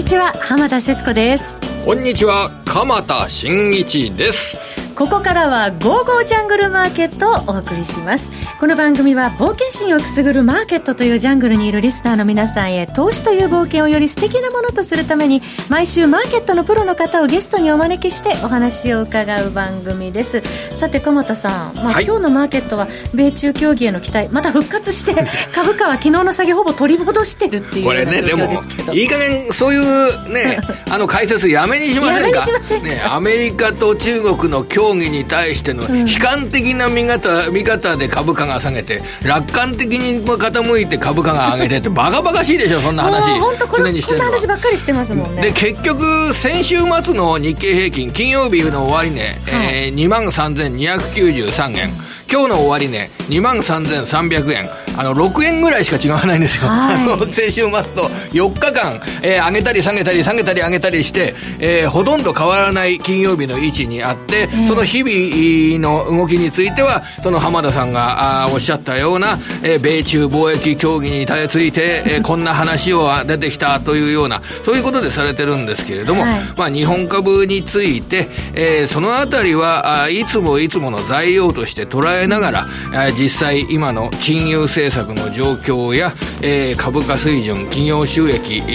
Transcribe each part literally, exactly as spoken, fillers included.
にちは、浜田節子です。こんにちは、鎌田新一です。ここからはゴーゴージャングルマーケットをお送りします。この番組は冒険心をくすぐるマーケットというジャングルにいるリスナーの皆さんへ、投資という冒険をより素敵なものとするために、毎週マーケットのプロの方をゲストにお招きしてお話を伺う番組です。さて鎌田さん、まあはい、今日のマーケットは米中協議への期待また復活して株価は昨日の下げほぼ取り戻してるっていうこれね、でもいい加減そういうねあの解説やめにしませんかね。アメリカと中国の協議に対しての悲観的な見方、見方で株価が下げて、楽観的に傾いて株価が上げてってバカバカしいでしょ、そんな話。本当これ、こんな話ばっかりしてますもんね。で結局先週末の日経平均、金曜日の終値、ね、はいえー、にまんさんぜんにひゃくきゅうじゅうさんえん、今日の終値、ね、にまんさんぜんさんびゃくえん、あのろくえんぐらいしか違わないんですよ、はい、あの先週末とよっかかん、えー、上げたり下げたり下げたり上げたりして、えー、ほとんど変わらない金曜日の位置にあって、うん、その日々の動きについてはその浜田さんがおっしゃったような、えー、米中貿易協議について、えー、こんな話を出てきたというようなそういうことでされてるんですけれども、はい、まあ、日本株について、えー、そのあたりはいつもいつもの材料として捉えながら、えー、実際今の金融政策政策の状況や、えー、株価水準、企業収益、え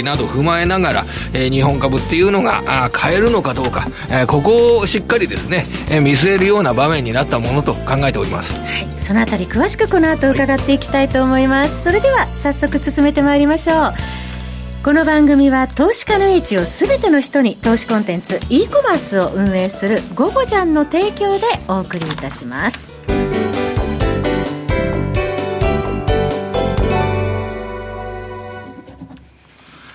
ー、など踏まえながら、えー、日本株っていうのが買えるのかどうか、えー、ここをしっかりですね、えー、見据えるような場面になったものと考えております。はい、そのあたり詳しくこの後伺っていきたいと思います。それでは早速進めてまいりましょう。この番組は投資家の英知をすべての人に、投資コンテンツ e コマースを運営するゴゴジャンの提供でお送りいたします。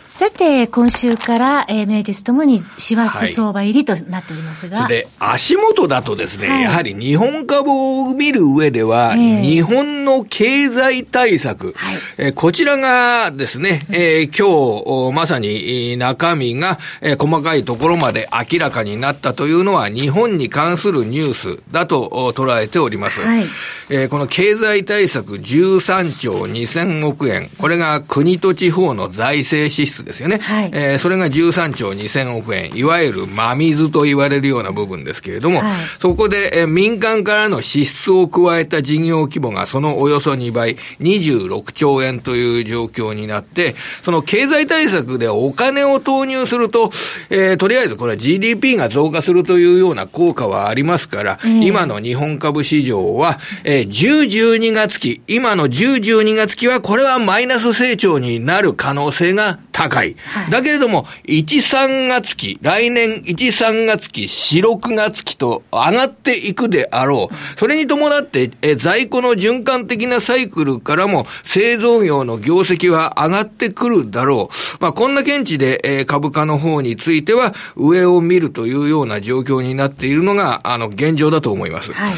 さて今週から、えー、名実ともに師走相場入りとなっておりますが、はい、で足元だとですね、はい、やはり日本株を見る上では、えー、日本の経済対策、はい、えー、こちらがですね、えー、今日まさに中身が、えー、細かいところまで明らかになったというのは日本に関するニュースだと捉えております。はい、えー、この経済対策じゅうさんちょうにせんおくえん、これが国と地方の財政支出ですよね。はい、えー、それがじゅうさんちょうにせんおくえん、いわゆる真水と言われるような部分ですけれども、はい、そこで、えー、民間からの支出を加えた事業規模がそのおよそにばい、にじゅうろくちょうえんという状況になって、その経済対策でお金を投入すると、えー、とりあえずこれは ジーディーピー が増加するというような効果はありますから、えー、今の日本株市場は、えー、じゅうじゅうにがつき、今のじゅうじゅうにがつきはこれはマイナス成長になる可能性が高い。だけれども、いちさんがつき、来年いちさんがつき、よんろくがつきと上がっていくであろう。それに伴って、え、在庫の循環的なサイクルからも製造業の業績は上がってくるだろう。まあ、こんな見地で、え、株価の方については上を見るというような状況になっているのが、あの、現状だと思います。はい、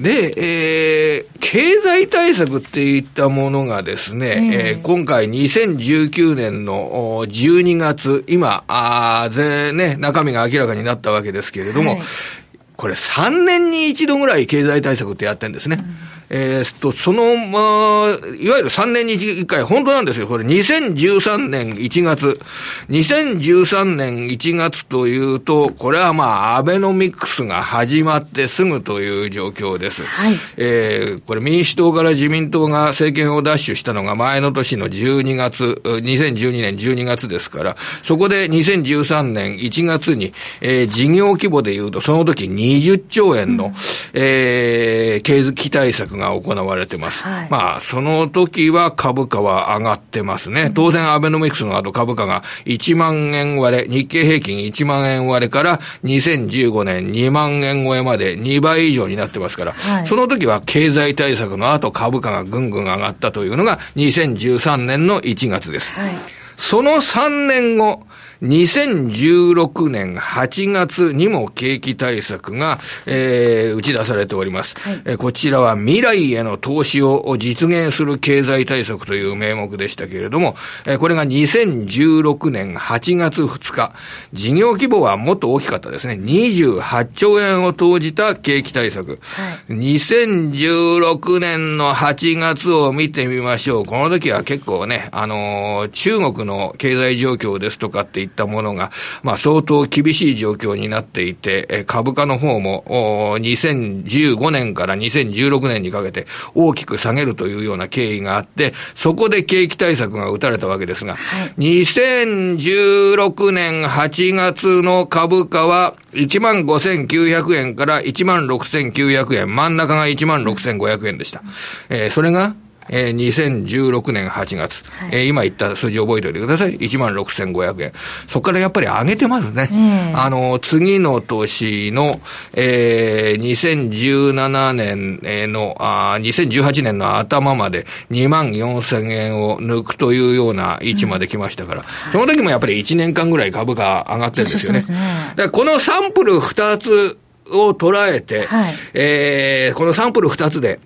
で、えー、経済対策っていったものがですね、えー、今回にせんじゅうきゅうねんのじゅうにがつ、今、あー、ね、中身が明らかになったわけですけれども、はい、これさんねんに一度ぐらい経済対策ってやってるんですね。うん、えー、と、その、まあ、いわゆるさんねんにいっかい、本当なんですよ。これにせんじゅうさんねんいちがつ。にせんじゅうさんねんいちがつというと、これはまあ、アベノミクスが始まってすぐという状況です。はい、えー、これ民主党から自民党が政権を奪取したのが前の年のじゅうにがつ、にせんじゅうにねんじゅうにがつですから、そこでにせんじゅうさんねんいちがつに、えー、事業規模でいうと、その時にじゅっちょうえんの、うん、えー、経済対策が行われてます。はい、まあその時は株価は上がってますね。当然アベノミクスの後、株価がいちまんえん割れ、日経平均いちまんえん割れからにせんじゅうごねんにまんえん超えまでにばい以上になってますから、はい、その時は経済対策の後株価がぐんぐん上がったというのがにせんじゅうさんねんのいちがつです。はい、そのさんねんご、にせんじゅうろくねんはちがつにも景気対策が、えー、打ち出されております、はい、えー、こちらは未来への投資を実現する経済対策という名目でしたけれども、えー、これがにせんじゅうろくねんはちがつふつか、事業規模はもっと大きかったですね。にじゅうはっちょうえんを投じた景気対策、はい、にせんじゅうろくねんのはちがつを見てみましょう。この時は結構ね、あのー、中国の経済状況ですとかっていったものが、まあ、相当厳しい状況になっていて、株価の方もにせんじゅうごねんからにせんじゅうろくねんにかけて大きく下げるというような経緯があって、そこで景気対策が打たれたわけですが、はい、にせんじゅうろくねんはちがつの株価はいちまんごせんきゅうひゃくえんからいちまんろくせんきゅうひゃくえん、真ん中がいちまんろくせんごひゃくえんでした、えー、それがえー、にせんじゅうろくねんはちがつ、はい、えー、今言った数字覚えておいてください。いちまんろくせんごひゃくえん。そこからやっぱり上げてますね。えー、あの、次の年の、えー、にせんじゅうななねんの、あ、にせんじゅうはちねんの頭までにまんよんせんえんを抜くというような位置まで来ましたから、うん、その時もやっぱりいちねんかんぐらい株価上がってるんですよね。そうそうそうそうですね。だからこのサンプルふたつを捉えて、はい、えー、このサンプルふたつで、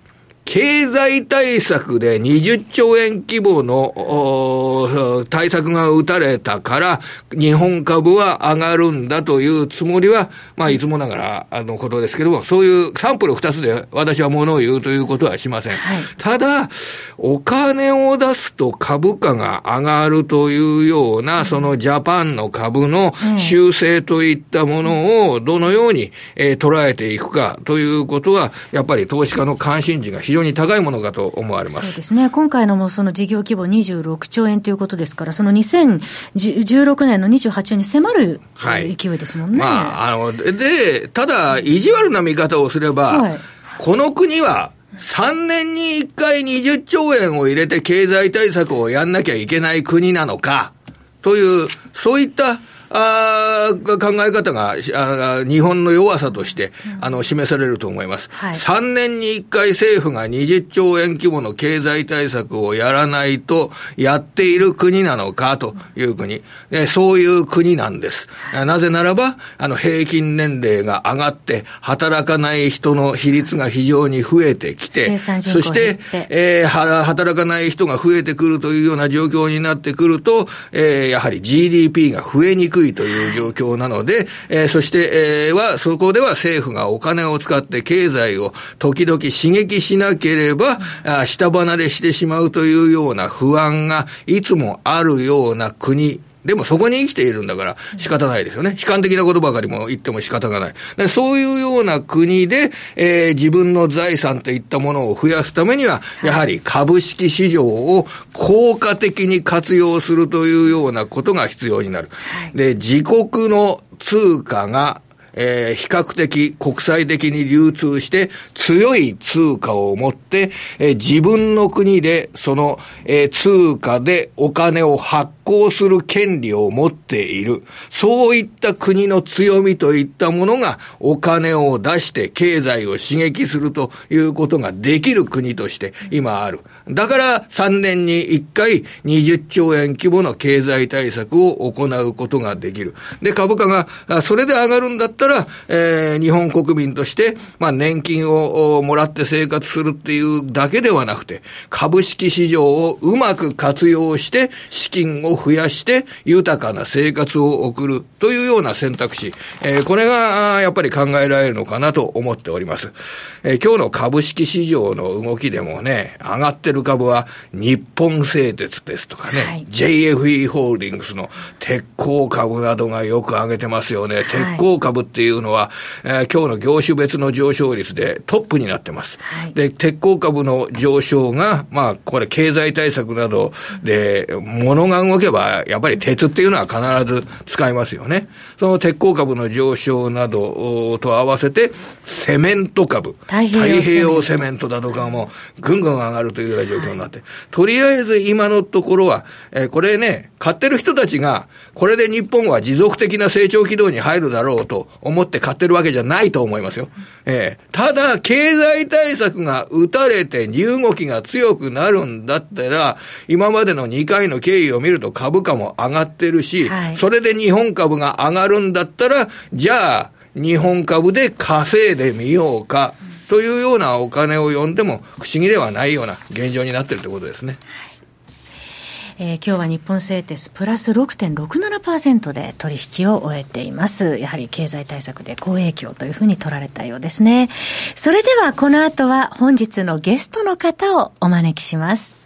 経済対策でにじゅっちょうえん規模の対策が打たれたから日本株は上がるんだというつもりは、まあいつもながらあのことですけども、そういうサンプルふたつで私は物を言うということはしません。はい、ただお金を出すと株価が上がるというような、そのジャパンの株の修正といったものをどのように、えー、捉えていくかということは、やっぱり投資家の関心事が非常に高いものかと思われます。そうですね。今回のもその事業規模にじゅうろくちょうえんということですから、そのにせんじゅうろくねんのにじゅうはっちょうえんに迫る勢いですもんね。はい、まあ、あの、で、ただ意地悪な見方をすれば、はい、この国はさんねんにいっかいにじゅっちょうえんを入れて経済対策をやんなきゃいけない国なのかという、そういったあ考え方があ日本の弱さとして、うん、あの示されると思います、はい、さんねんにいっかい政府がにじゅっちょうえん規模の経済対策をやらないとやっている国なのかという国、うん、そういう国なんです、はい、なぜならばあの平均年齢が上がって働かない人の比率が非常に増えてきて、うん、そして、えー、働かない人が増えてくるというような状況になってくると、えー、やはり ジーディーピー が増えにくいという状況なので、えー、そして、えー、はそこでは政府がお金を使って経済を時々刺激しなければあ下離れしてしまうというような不安がいつもあるような国でも、そこに生きているんだから仕方ないですよね。悲観的なことばかりも言っても仕方がない。で、そういうような国で、えー、自分の財産といったものを増やすためには、やはり株式市場を効果的に活用するというようなことが必要になる。で、自国の通貨がえー、比較的国際的に流通して強い通貨を持って、えー、自分の国でその、えー、通貨でお金を発行する権利を持っている、そういった国の強みといったものがお金を出して経済を刺激するということができる国として今ある。だからさんねんにいっかいにじゅっちょうえん規模の経済対策を行うことができる。で、株価がそれで上がるんだったらら、えー、日本国民として、まあ、年金をもらって生活するっていうだけではなくて、株式市場をうまく活用して資金を増やして豊かな生活を送るというような選択肢、えー、これがやっぱり考えられるのかなと思っております、えー、今日の株式市場の動きでもね、上がってる株は日本製鉄ですとかね、はい、ジェイエフイー ホールディングスの鉄鋼株などがよく上げてますよね、はい、鉄鋼株ってっていうのは、えー、今日の業種別の上昇率でトップになってます、はい、で、鉄鋼株の上昇が、まあ、これ経済対策などで物が動けばやっぱり鉄っていうのは必ず使いますよね。その鉄鋼株の上昇などと合わせてセメント株、太平洋セメント、太平洋セメントだとかもぐんぐん上がるというような状況になって、はい、とりあえず今のところは、えー、これね、買ってる人たちがこれで日本は持続的な成長軌道に入るだろうと思って買ってるわけじゃないと思いますよ、えー、ただ経済対策が打たれて値動きが強くなるんだったら、今までのにかいの経緯を見るとと株価も上がってるし、はい、それで日本株が上がるんだったら、じゃあ日本株で稼いでみようかというようなお金を呼んでも不思議ではないような現状になっているということですね。えー、今日は日本製鉄プラス ろくてんろくななパーセント で取引を終えています。やはり経済対策で好影響というふうに取られたようですね。それではこの後は本日のゲストの方をお招きします。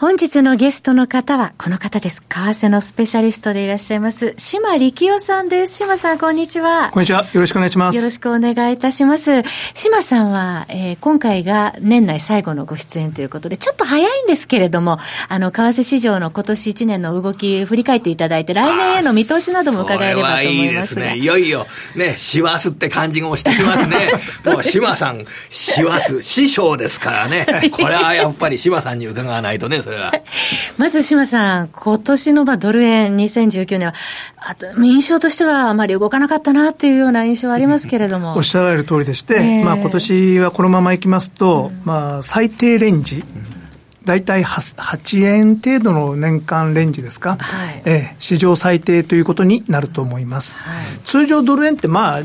本日のゲストの方はこの方です。為替のスペシャリストでいらっしゃいます島力夫さんです。島さん、こんにちは。こんにちは。よろしくお願いします。よろしくお願いいたします。島さんは、えー、今回が年内最後のご出演ということで、ちょっと早いんですけれども、あの為替市場の今年いちねんの動き振り返っていただいて、来年への見通しなども伺えればと思いますが。それはいいですね。いよいよね、師走って感じがしてきますね。もう島さん、師走師匠ですからね。これはやっぱり島さんに伺わないとね。まず島さん、今年のドル円にせんじゅうきゅうねんはあと印象としてはあまり動かなかったなというような印象はありますけれどもおっしゃられる通りでして、えーまあ、今年はこのままいきますと、うんまあ、最低レンジ、うん、だいたい 8, はちえん程度の年間レンジですか、はいえー、史上最低ということになると思います、はい、通常ドル円って、まあ、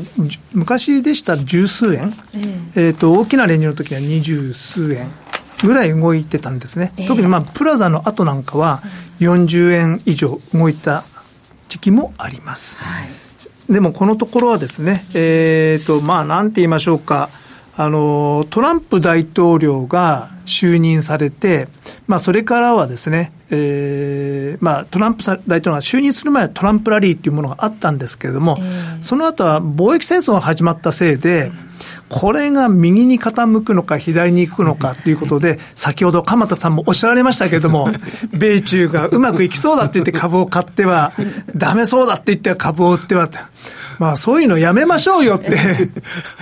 昔でしたら十数円、えーえー、と大きなレンジの時は二十数円ぐらい動いてたんですね、えー、特にまあプラザの後なんかはよんじゅうえん以上動いた時期もあります、はい、でもこのところはですね、えーとまあ、なんて言いましょうか、あのトランプ大統領が就任されて、まあ、それからはですね、えーまあ、トランプ大統領が就任する前はトランプラリーというものがあったんですけれども、えー、その後は貿易戦争が始まったせいで、これが右に傾くのか左に行くのかということで、先ほど鎌田さんもおっしゃられましたけれども、米中がうまくいきそうだって言って株を買っては、ダメそうだって言っては株を売っては、まあそういうのやめましょうよって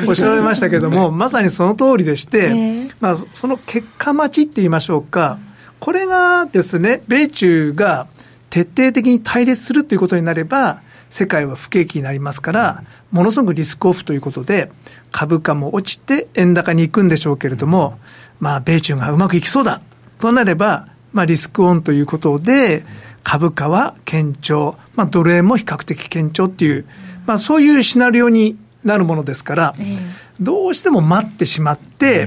おっしゃられましたけれども、まさにその通りでして、まあその結果待ちって言いましょうか、これがですね、米中が徹底的に対立するということになれば、世界は不景気になりますから、ものすごくリスクオフということで、株価も落ちて円高に行くんでしょうけれども、まあ、米中がうまくいきそうだとなれば、まあ、リスクオンということで、株価は堅調、まあ、ドル円も比較的堅調っていう、まあ、そういうシナリオになるものですから、どうしても待ってしまって、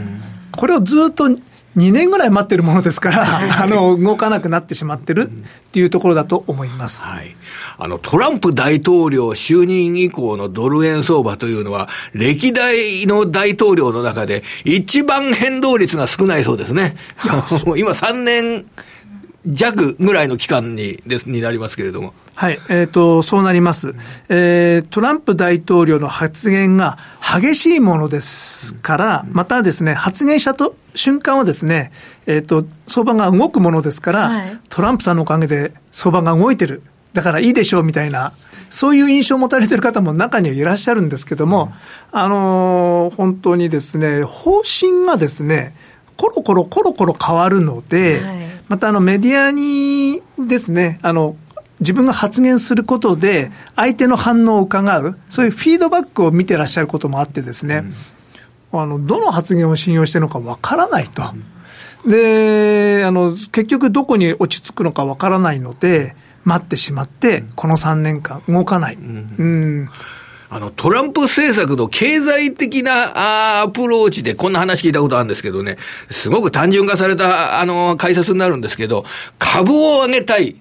これをずっとにねんぐらい待ってるものですから、あの、動かなくなってしまってるっていうところだと思います。はい。あの、トランプ大統領就任以降のドル円相場というのは、歴代の大統領の中で一番変動率が少ないそうですね。今さんねんじゃくぐらいの期間に、です、になりますけれども。はい。えっと、そうなります。えー、トランプ大統領の発言が激しいものですから、またですね、発言したと、瞬間はですね、えっと、相場が動くものですから、はい、トランプさんのおかげで相場が動いてる。だからいいでしょうみたいな、そういう印象を持たれてる方も中にはいらっしゃるんですけども、うん、あのー、本当にですね、方針がですね、コロコロコロコロ変わるので、はい、またあのメディアにですね、あの、自分が発言することで相手の反応を伺う、そういうフィードバックを見てらっしゃることもあってですね、うん、あのどの発言を信用しているのかわからないと、うん、であの結局どこに落ち着くのかわからないので待ってしまって、うん、このさんねんかん動かない、うんうん、あのトランプ政策の経済的なアプローチでこんな話聞いたことあるんですけどね、すごく単純化されたあの解説になるんですけど、株を上げたい、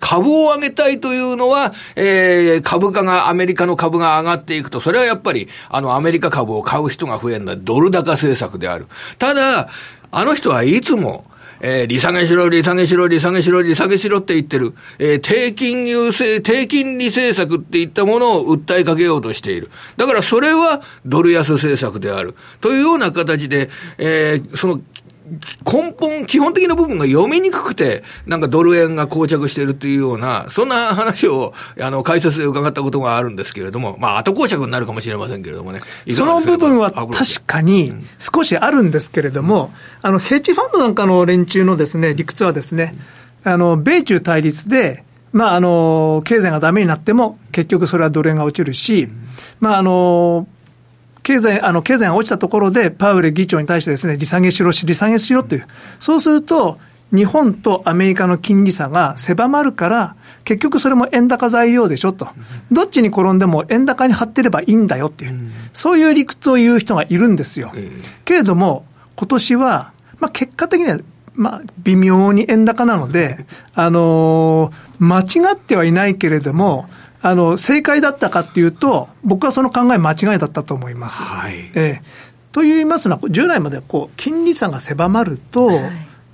株を上げたいというのは、えー、株価が、アメリカの株が上がっていくと、それはやっぱり、あの、アメリカ株を買う人が増えるのはドル高政策である。ただ、あの人はいつも、えー、利下げしろ、利下げしろ、利下げしろ、利下げしろって言ってる。えー、低金優勢、低金利政策っていったものを訴えかけようとしている。だからそれはドル安政策である。というような形で、えー、その、根本、基本的な部分が読みにくくて、なんかドル円が膠着しているというような、そんな話を、あの、解説で伺ったことがあるんですけれども、まあ、後膠着になるかもしれませんけれどもね。その部分は確かに少しあるんですけれども、うん、あの、ヘッジファンドなんかの連中のですね、理屈はですね、あの、米中対立で、まあ、あの経済がダメになっても結局それはドル円が落ちるし、まあ、あの経済、あの経済が落ちたところでパウエル議長に対してですね、利下げしろし利下げしろという、そうすると日本とアメリカの金利差が狭まるから結局それも円高材料でしょと、どっちに転んでも円高に張ってればいいんだよっていう、そういう理屈を言う人がいるんですよ。けれども今年は、まあ、結果的にはまあ微妙に円高なので、あのー、間違ってはいないけれども、あの正解だったかっていうと僕はその考え間違いだったと思います、はい。えー、と言いますのは、従来まではこう金利差が狭まると、はい、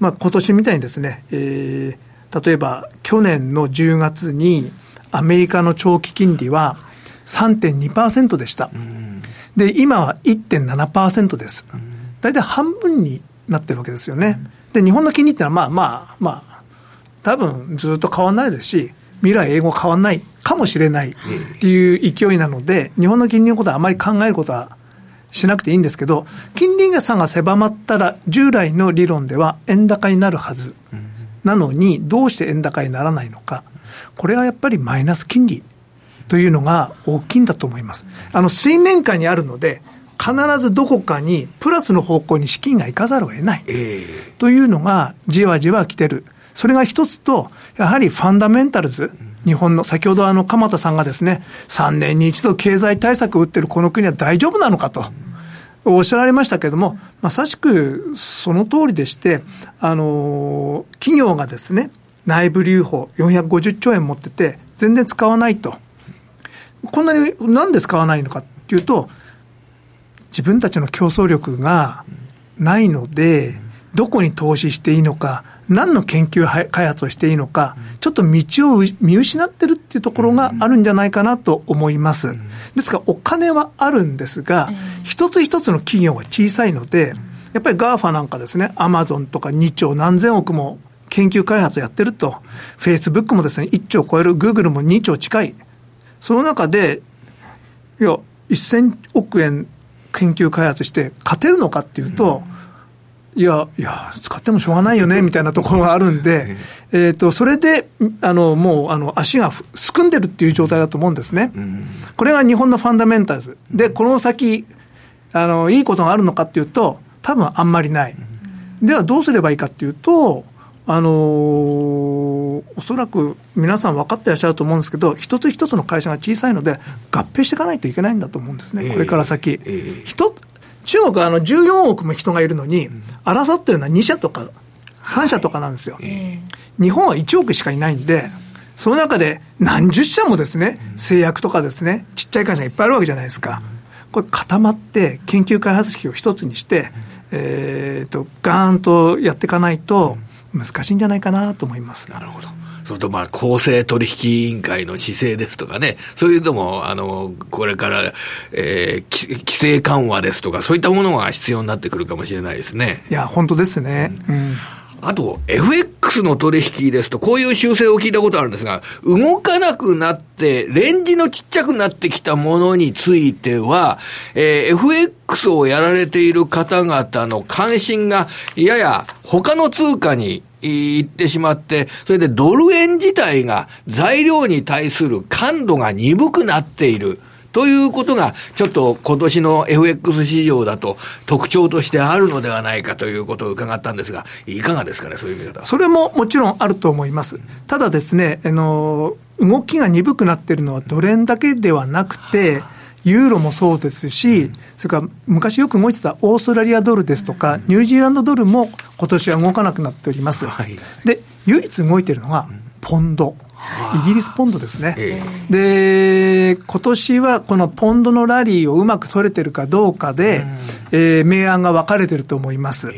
まあ、今年みたいにですね、えー、例えば去年のじゅうがつにアメリカの長期金利は さんてんにパーセント でした、うん、で今は いってんななパーセント です、うん、だいたい半分になってるわけですよね、うん、で日本の金利ってのはまあまあまあ多分ずっと変わらないですし、未来英語変わらないかもしれないっていう勢いなので、日本の金利のことはあまり考えることはしなくていいんですけど、金利差が狭まったら従来の理論では円高になるはずなのに、どうして円高にならないのか、これはやっぱりマイナス金利というのが大きいんだと思います。あの水面下にあるので必ずどこかにプラスの方向に資金が行かざるを得ないというのがじわじわ来てる。それが一つと、やはりファンダメンタルズ、日本の先ほどあの鎌田さんがですね、さんねんに一度経済対策を打ってるこの国は大丈夫なのかとおっしゃられましたけれども、まさしくその通りでして、あの企業がですね、内部留保よんひゃくごじゅっちょうえん持ってて全然使わないと。こんなになんで使わないのかっていうと、自分たちの競争力がないので、どこに投資していいのか、何の研究開発をしていいのか、ちょっと道を見失ってるっていうところがあるんじゃないかなと思います。ですからお金はあるんですが、一つ一つの企業が小さいので、やっぱり ガーファ なんかですね、アマゾンとかにちょうなんぜんおくも研究開発やってると、Facebook もですね、いっちょう超える、Google もにちょう近い。その中で、いや、せんおくえん研究開発して勝てるのかっていうと、いやいや使ってもしょうがないよねみたいなところがあるんで、えーとそれであのもうあの足がすくんでるっていう状態だと思うんですね。これが日本のファンダメンタルズで、この先あのいいことがあるのかっていうと多分あんまりない。ではどうすればいいかっていうと、あのおそらく皆さん分かってらっしゃると思うんですけど、一つ一つの会社が小さいので合併していかないといけないんだと思うんですね、これから先。一つ中国はあのじゅうよんおくも人がいるのに、争ってるのはにしゃとかさんしゃとかなんですよ、はい。えー、日本はいちおくしかいないんで、その中で何十社もですね、製薬とかですね、ちっちゃい会社がいっぱいあるわけじゃないですか。これ固まって研究開発費を一つにして、えー、とガーンとやっていかないと難しいんじゃないかなと思います。なるほど。それとまあ公正取引委員会の姿勢ですとかね、そういうのもあのこれから、えー、規制緩和ですとか、そういったものが必要になってくるかもしれないですね。いや本当ですね、うんうん。あと エフエックス の取引ですと、こういう修正を聞いたことあるんですが、動かなくなってレンジのちっちゃくなってきたものについては、えー、エフエックス をやられている方々の関心がやや他の通貨に行ってしまって、それでドル円自体が材料に対する感度が鈍くなっているということが、ちょっと今年の エフエックス 市場だと特徴としてあるのではないかということを伺ったんですが、いかがですかね、そういう見方。それももちろんあると思います。ただですね、あの動きが鈍くなっているのはドル円だけではなくて、ユーロもそうですし、それから昔よく動いてたオーストラリアドルですとかニュージーランドドルも今年は動かなくなっております、はい。で唯一動いているのがポンド、イギリスポンドですね、えー、で今年はこのポンドのラリーをうまく取れてるかどうかで、えー、明暗が分かれてると思います。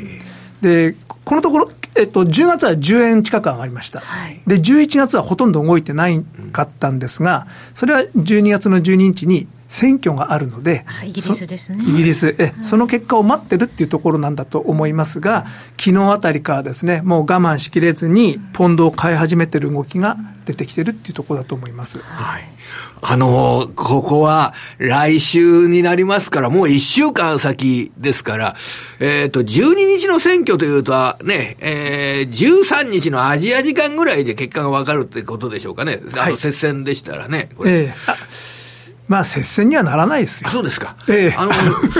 でこのところ、えっと、じゅうがつはじゅうえん近く上がりました、はい、でじゅういちがつはほとんど動いてないかったんですが、それはじゅうにがつのじゅうににちに選挙があるので、イギリスですね、イギリス、え、うん、その結果を待ってるっていうところなんだと思いますが、昨日あたりからですね、もう我慢しきれずにポンドを買い始めてる動きが出てきてるっていうところだと思います、はい、あのここは来週になりますから、もういっしゅうかん先ですから、えー、とじゅうににちの選挙というとね、えー、じゅうさんにちのアジア時間ぐらいで結果が分かるってことでしょうかね、あの接戦でしたらね、はい、これ、えーまあ、接戦にはならないですよ。あ、そうですか、ええ、あの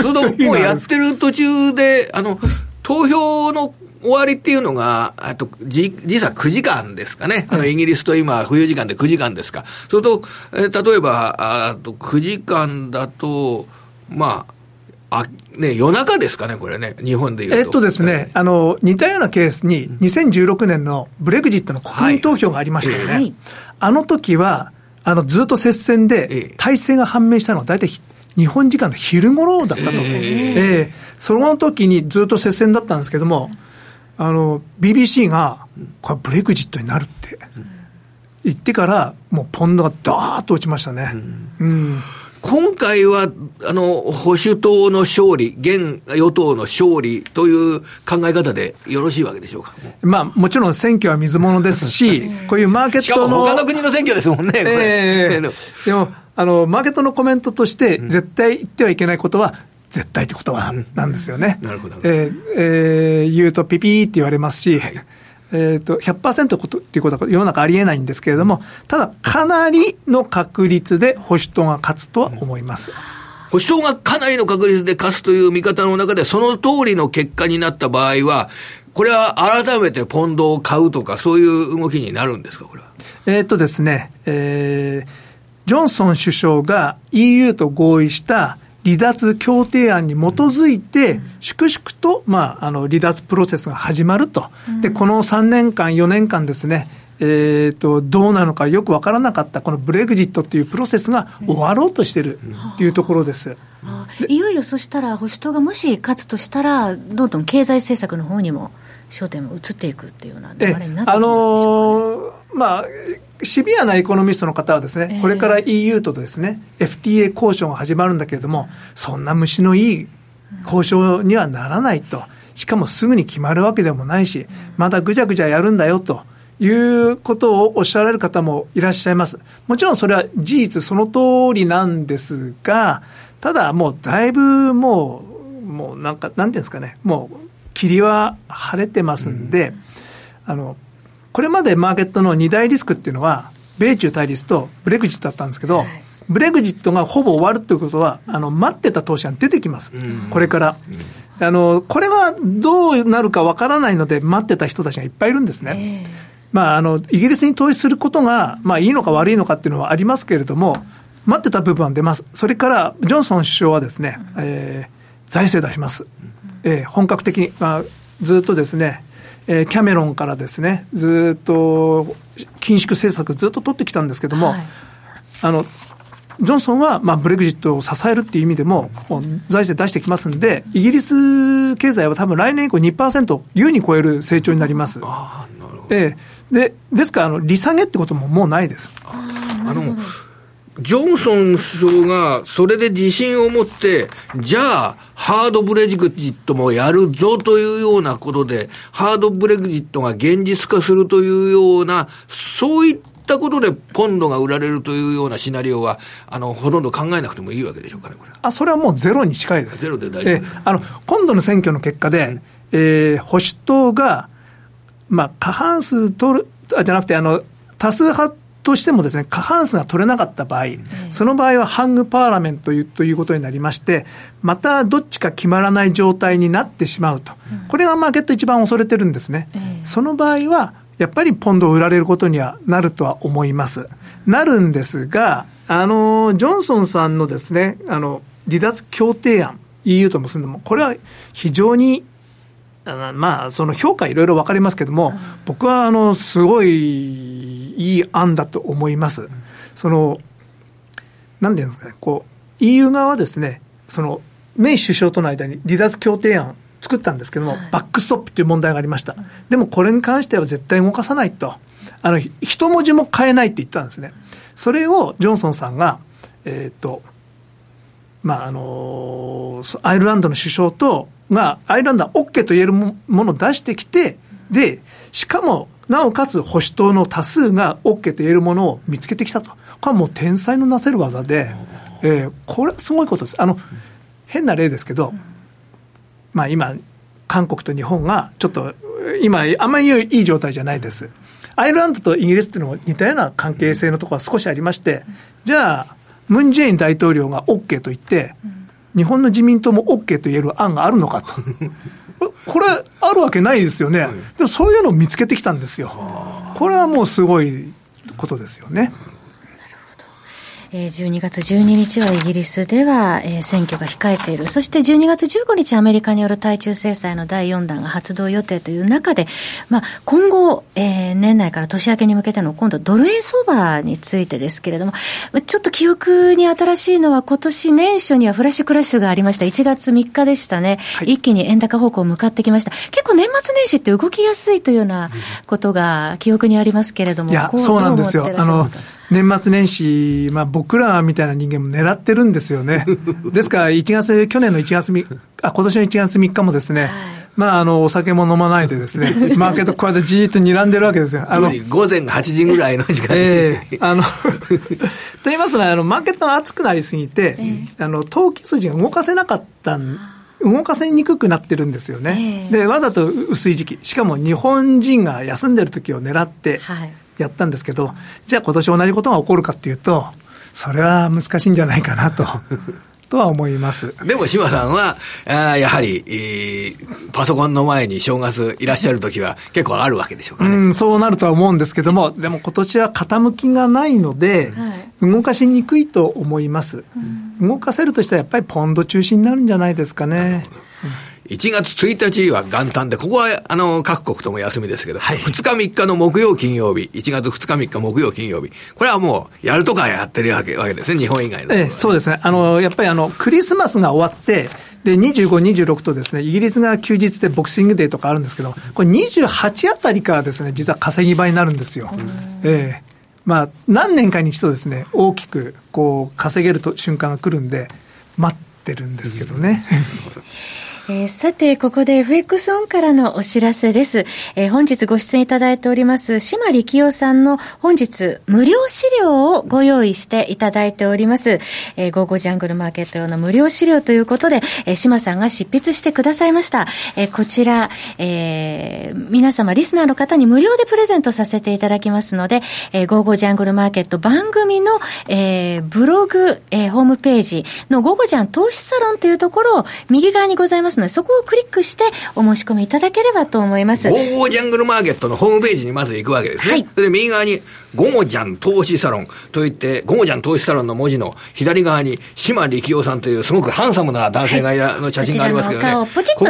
そのもうやってる途中であの投票の終わりっていうのがあと時差くじかんですかね、あのイギリスと今冬時間でくじかんですか、それと、えー、例えばあとくじかんだとまああね、夜中ですかね、これね、日本でいうと。えっとですね、あの、似たようなケースに、にせんじゅうろくねんのブレグジットの国民投票がありましたよね。はい、あの時は、あの、ずっと接戦で、体制が判明したのは、大体日本時間の昼頃だったと思う。えー、その時にずっと接戦だったんですけども、あの、ビービーシー が、これブレグジットになるって言ってから、もうポンドがダーッと落ちましたね。うん。うん、今回は、あの、保守党の勝利、現与党の勝利という考え方でよろしいわけでしょうか。まあ、もちろん選挙は水物ですし、こういうマーケットの。しかも他の国の選挙ですもんね、これ。えー、でも、あの、マーケットのコメントとして、絶対言ってはいけないことは、絶対ってことは、なんですよね。うん、なるほど。えー、えー、言うとピピーって言われますし、はい、えー、と ひゃくパーセント ことっていうことは世の中ありえないんですけれども、ただかなりの確率で保守党が勝つとは思います、うん、保守党がかなりの確率で勝つという見方の中で、その通りの結果になった場合は、これは改めてポンドを買うとか、そういう動きになるんですか、これは。えーとですね、えー、ジョンソン首相が イーユー と合意した離脱協定案に基づいて、粛々と、まあ、あの、離脱プロセスが始まると。で、このさんねんかん、よねんかんですね、えっと、どうなのかよくわからなかった、このブレグジットというプロセスが終わろうとしてるというところです。いよいよそしたら、保守党がもし勝つとしたら、どんどん経済政策の方にも焦点も移っていくっていうような流れになってきますでしょうかね。あのー、まあ、シビアなエコノミストの方はですね、これから イーユー とですね、えー、エフティーエー 交渉が始まるんだけれども、そんな虫のいい交渉にはならないと。しかもすぐに決まるわけでもないし、まだぐちゃぐちゃやるんだよということをおっしゃられる方もいらっしゃいます。もちろんそれは事実その通りなんですが、ただもうだいぶもう、もうなんか、なんていうんですかね、もう霧は晴れてますんで、うん、あの、これまでマーケットの二大リスクっていうのは、米中対立とブレグジットだったんですけど、ブレグジットがほぼ終わるということは、あの、待ってた投資が出てきます。これから。あの、これがどうなるかわからないので、待ってた人たちがいっぱいいるんですね。まあ、あの、イギリスに投資することが、まあ、いいのか悪いのかっていうのはありますけれども、待ってた部分は出ます。それから、ジョンソン首相はですね、えー、財政出します。えー、本格的に、まあ、ずっとですね、えー、キャメロンからですね、ずっと緊縮政策ずっと取ってきたんですけども、はい、あのジョンソンは、まあ、ブレグジットを支えるっていう意味でも財政出してきますんで、イギリス経済は多分来年以降 にパーセント 優に超える成長になります。あ、なるほど。えー、で、ですからあの利下げってことももうないです。ああのジョンソン首相がそれで自信を持って、じゃあハードブレグジットもやるぞというようなことで、ハードブレグジットが現実化するというような、そういったことでポンドが売られるというようなシナリオは、あのほとんど考えなくてもいいわけでしょうかね、これ。あ、それはもうゼロに近いです。ゼロで大丈夫です。えー、あの今度の選挙の結果で、うん、えー、保守党が、まあ、過半数取るあじゃなくて、あの多数派としてもですね、過半数が取れなかった場合、その場合はハングパーラメントという、ということになりまして、またどっちか決まらない状態になってしまうと。これがマーケット一番恐れてるんですね。その場合は、やっぱりポンドを売られることにはなるとは思います。なるんですが、あの、ジョンソンさんのですね、あの、離脱協定案、イーユー と結んでも、これは非常に、まあ、その評価いろいろ分かりますけども、僕は、あの、すごい、いい案だと思います。その、なんていうんですかね、こう、イーユー 側はですね、その、メイ首相との間に離脱協定案を作ったんですけども、はい、バックストップという問題がありました。でもこれに関しては絶対動かさないと。あの、一文字も変えないって言ったんですね。それをジョンソンさんが、えっと、まあ、あのアイルランドの首相とがアイルランドは OK と言えるものを出してきて、でしかもなおかつ保守党の多数が OK と言えるものを見つけてきたと、これはもう天才のなせる技で、えー、これはすごいことです。あの変な例ですけど、まあ、今韓国と日本がちょっと今あんまりいい状態じゃないです。アイルランドとイギリスっていうのも似たような関係性のところは少しありまして、じゃあムンジェイン大統領が OK と言って日本の自民党も OK と言える案があるのかとこれあるわけないですよね。でもそういうのを見つけてきたんですよ。これはもうすごいことですよね。じゅうにがつじゅうににちはイギリスでは選挙が控えている。そしてじゅうにがつじゅうごにちアメリカによる対中制裁のだいよんだんが発動予定という中で、まあ、今後、えー、年内から年明けに向けての今度ドル円相場についてですけれども、ちょっと記憶に新しいのは今年年初にはフラッシュクラッシュがありました。いちがつみっかでしたね、はい、一気に円高方向向かってきました。結構年末年始って動きやすいというようなことが記憶にありますけれども、いや、そうなんですよ。あの年末年始、まあ、僕らみたいな人間も狙ってるんですよね。ですからいちがつ、去年のいちがつみ、あ、今年のいちがつみっかもですね、はい、まあ、あのお酒も飲まないでですねマーケットこうやってじーっと睨んでるわけですよ。あの午前はちじぐらいの時間に、えー、あのと言いますのは、あのマーケットが熱くなりすぎて、えー、あの投機筋が動かせなかったん動かせにくくなってるんですよね、えー、でわざと薄い時期、しかも日本人が休んでる時を狙って、はい、やったんですけど、じゃあ今年同じことが起こるかっていうと、それは難しいんじゃないかなととは思います。でも島さんはあやはり、えー、パソコンの前に正月いらっしゃるときは結構あるわけでしょうかね。うん、そうなるとは思うんですけども、でも今年は傾きがないので、はい、動かしにくいと思います、うん、動かせるとしたらやっぱりポンド中心になるんじゃないですかね。いちがつついたちは元旦で、ここはあの各国とも休みですけど、はい、ふつかみっかの木曜金曜日、いちがつふつかみっか木曜金曜日、これはもうやるとかやってるわけですね、日本以外の、ね。ええ、そうですね。あのやっぱりあのクリスマスが終わってでにじゅうご、にじゅうろくとですね、イギリスが休日でボクシングデーとかあるんですけど、これにじゅうはちあたりからですね、実は稼ぎ場になるんですよ。ええ、まあ何年かに一度ですね、大きくこう稼げると瞬間が来るんで待ってるんですけどね。えー、さてここで エフエックス オンからのお知らせです、えー、本日ご出演いただいております島力夫さんの本日無料資料をご用意していただいております、えー、ゴーゴージャングルマーケット用の無料資料ということで、えー、島さんが執筆してくださいました、えー、こちら、えー、皆様リスナーの方に無料でプレゼントさせていただきますので、えー、ゴーゴージャングルマーケット番組の、えー、ブログ、えー、ホームページのゴーゴージャン投資サロンというところを右側にございます、そこをクリックしてお申し込みいただければと思います。ゴーゴージャングルマーケットのホームページにまず行くわけですね、はい、それで右側にゴージャン投資サロンといって、ゴージャン投資サロンの文字の左側に島力夫さんというすごくハンサムな男性が、はい、の写真がありますけどね、ここ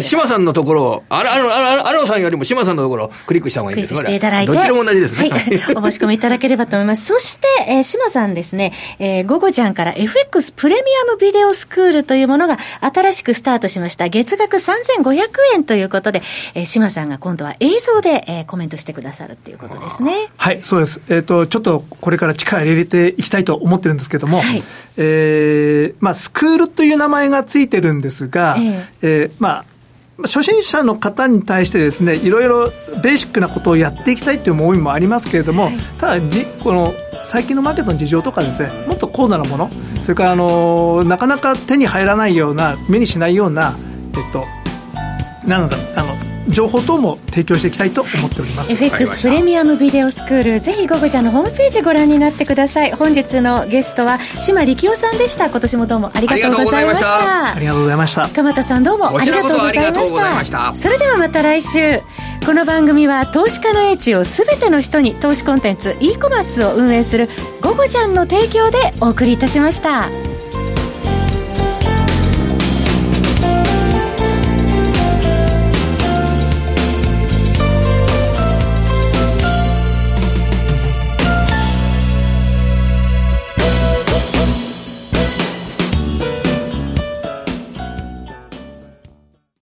島さんのところをあらあらあらあらさんよりも島さんのところをクリックした方がいいんです。クリックしていただいてどちらも同じですね、はい、お申し込みいただければと思いますそして、えー、島さんですね、えー、ゴーゴージャンから エフエックス プレミアムビデオスクールというものが新しくスタートししました。月額さんぜんごひゃくえんということで、えー、島さんが今度は映像で、えー、コメントしてくださるということですね。はい、そうです。えっと、ちょっとこれから力入れていきたいと思ってるんですけども、はい、えー、まあ、スクールという名前がついてるんですが、えーえー、まあ、初心者の方に対してですね、いろいろベーシックなことをやっていきたいという思いもありますけれども、はい、ただじ、この最近のマーケットの事情とかですね、もっと高度なもの、それからあのなかなか手に入らないような、目にしないような、えっと、なんかあの情報等も提供していきたいと思っております。 エフエックス プレミアムビデオスクール、ぜひゴゴジャンのホームページご覧になってください。本日のゲストは島力夫さんでした。今年もどうもありがとうございました。ありがとうございました。鎌田さんどうもありがとうございました。それではまた来週。この番組は投資家の英知をすべての人に、投資コンテンツ e コマースを運営するゴゴジャンの提供でお送りいたしました。